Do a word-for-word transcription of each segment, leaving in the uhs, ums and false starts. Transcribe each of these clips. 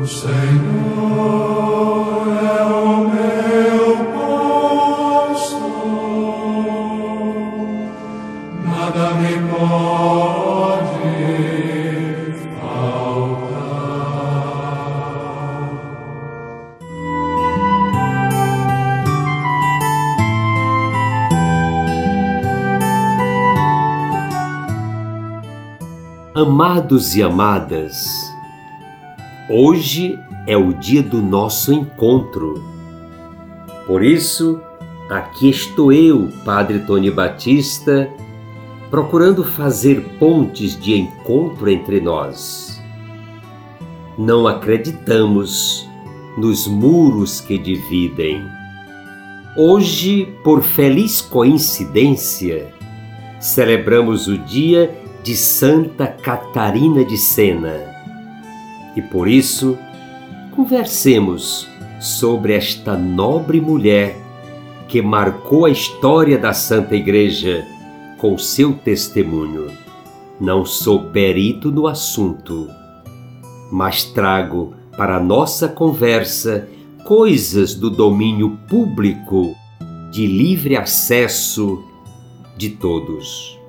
O Senhor é o meu pastor, nada me pode faltar. Amados e amadas, hoje é o dia do nosso encontro. Por isso, aqui estou eu, Padre Tony Batista, procurando fazer pontes de encontro entre nós. Não acreditamos nos muros que dividem. Hoje, por feliz coincidência, celebramos o dia de Santa Catarina de Sena. E por isso, conversemos sobre esta nobre mulher que marcou a história da Santa Igreja com seu testemunho. Não sou perito no assunto, mas trago para a nossa conversa coisas do domínio público de livre acesso de todos.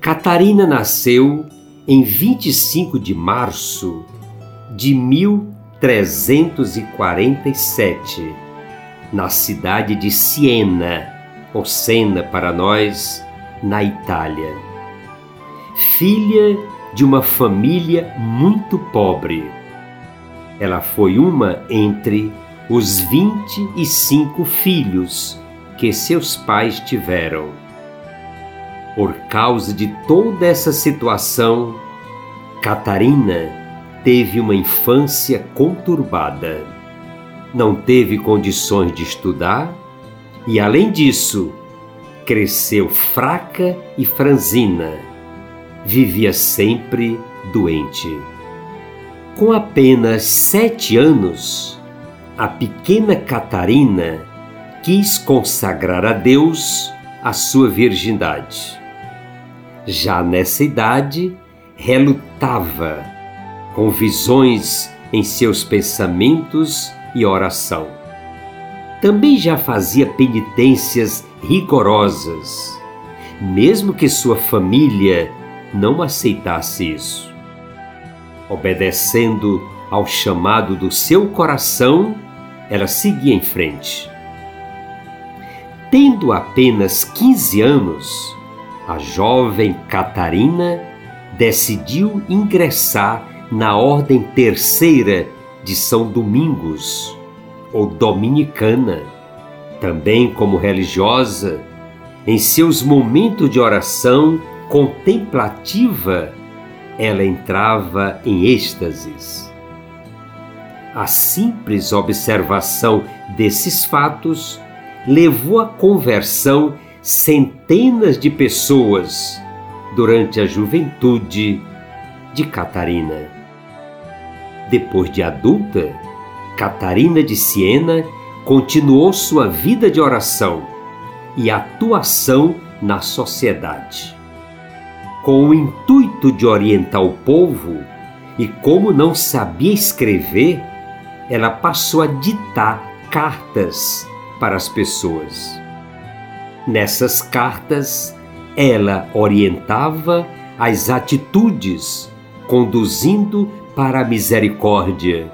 Catarina nasceu em vinte e cinco de março de mil trezentos e quarenta e sete, na cidade de Siena, ou Sena para nós, na Itália. Filha de uma família muito pobre, ela foi uma entre os vinte e cinco filhos que seus pais tiveram. Por causa de toda essa situação, Catarina teve uma infância conturbada. Não teve condições de estudar e, além disso, cresceu fraca e franzina. Vivia sempre doente. Com apenas sete anos, a pequena Catarina quis consagrar a Deus a sua virgindade. Já nessa idade, relutava, com visões em seus pensamentos e oração. Também já fazia penitências rigorosas, mesmo que sua família não aceitasse isso. Obedecendo ao chamado do seu coração, ela seguia em frente. Tendo apenas quinze anos, a jovem Catarina decidiu ingressar na Ordem Terceira de São Domingos, ou Dominicana, também como religiosa. Em seus momentos de oração contemplativa, ela entrava em êxtases. A simples observação desses fatos levou à conversão centenas de pessoas durante a juventude de Catarina. Depois de adulta, Catarina de Siena continuou sua vida de oração e atuação na sociedade, com o intuito de orientar o povo, e como não sabia escrever, ela passou a ditar cartas para as pessoas. Nessas cartas, ela orientava as atitudes, conduzindo para a misericórdia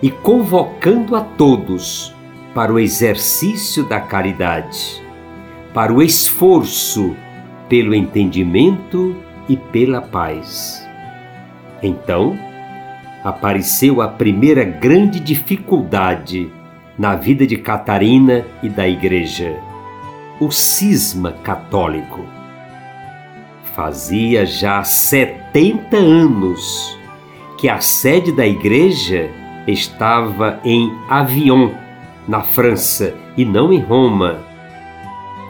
e convocando a todos para o exercício da caridade, para o esforço pelo entendimento e pela paz. Então, apareceu a primeira grande dificuldade na vida de Catarina e da Igreja: o cisma católico. Fazia já setenta anos que a sede da Igreja estava em Avignon, na França, e não em Roma.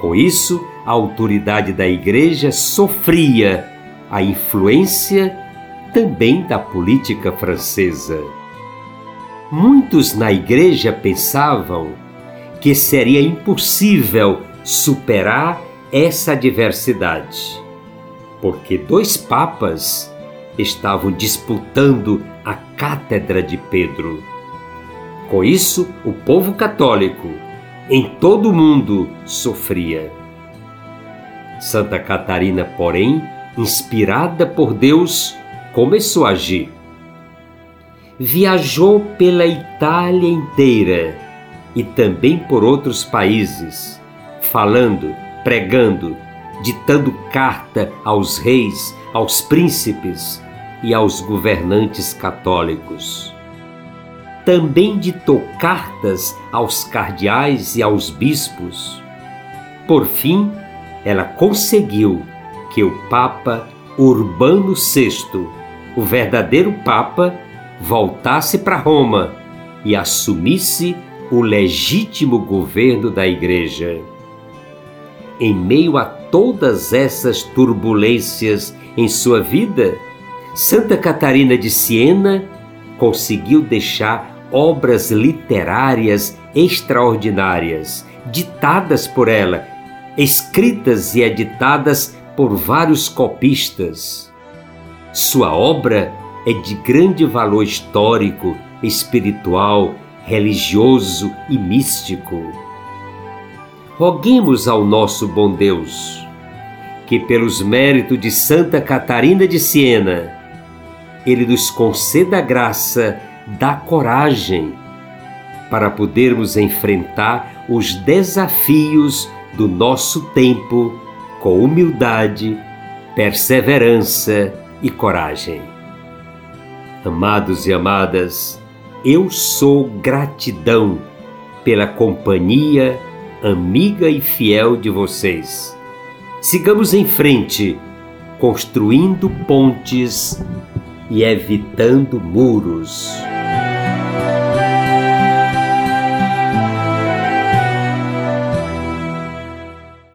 Com isso, a autoridade da Igreja sofria a influência também da política francesa. Muitos na Igreja pensavam que seria impossível superar essa adversidade, porque dois papas estavam disputando a Cátedra de Pedro. Com isso, o povo católico em todo o mundo sofria. Santa Catarina, porém, inspirada por Deus, começou a agir. Viajou pela Itália inteira e também por outros países, falando, pregando, ditando carta aos reis, aos príncipes e aos governantes católicos. Também ditou cartas aos cardeais e aos bispos. Por fim, ela conseguiu que o Papa Urbano sexto, o verdadeiro Papa, voltasse para Roma e assumisse o legítimo governo da Igreja. Em meio a todas essas turbulências em sua vida, Santa Catarina de Siena conseguiu deixar obras literárias extraordinárias, ditadas por ela, escritas e editadas por vários copistas. Sua obra é de grande valor histórico, espiritual, religioso e místico. Roguemos ao nosso bom Deus que, pelos méritos de Santa Catarina de Siena, Ele nos conceda a graça da coragem para podermos enfrentar os desafios do nosso tempo com humildade, perseverança e coragem. Amados e amadas, eu sou gratidão pela companhia amiga e fiel de vocês. Sigamos em frente, construindo pontes e evitando muros.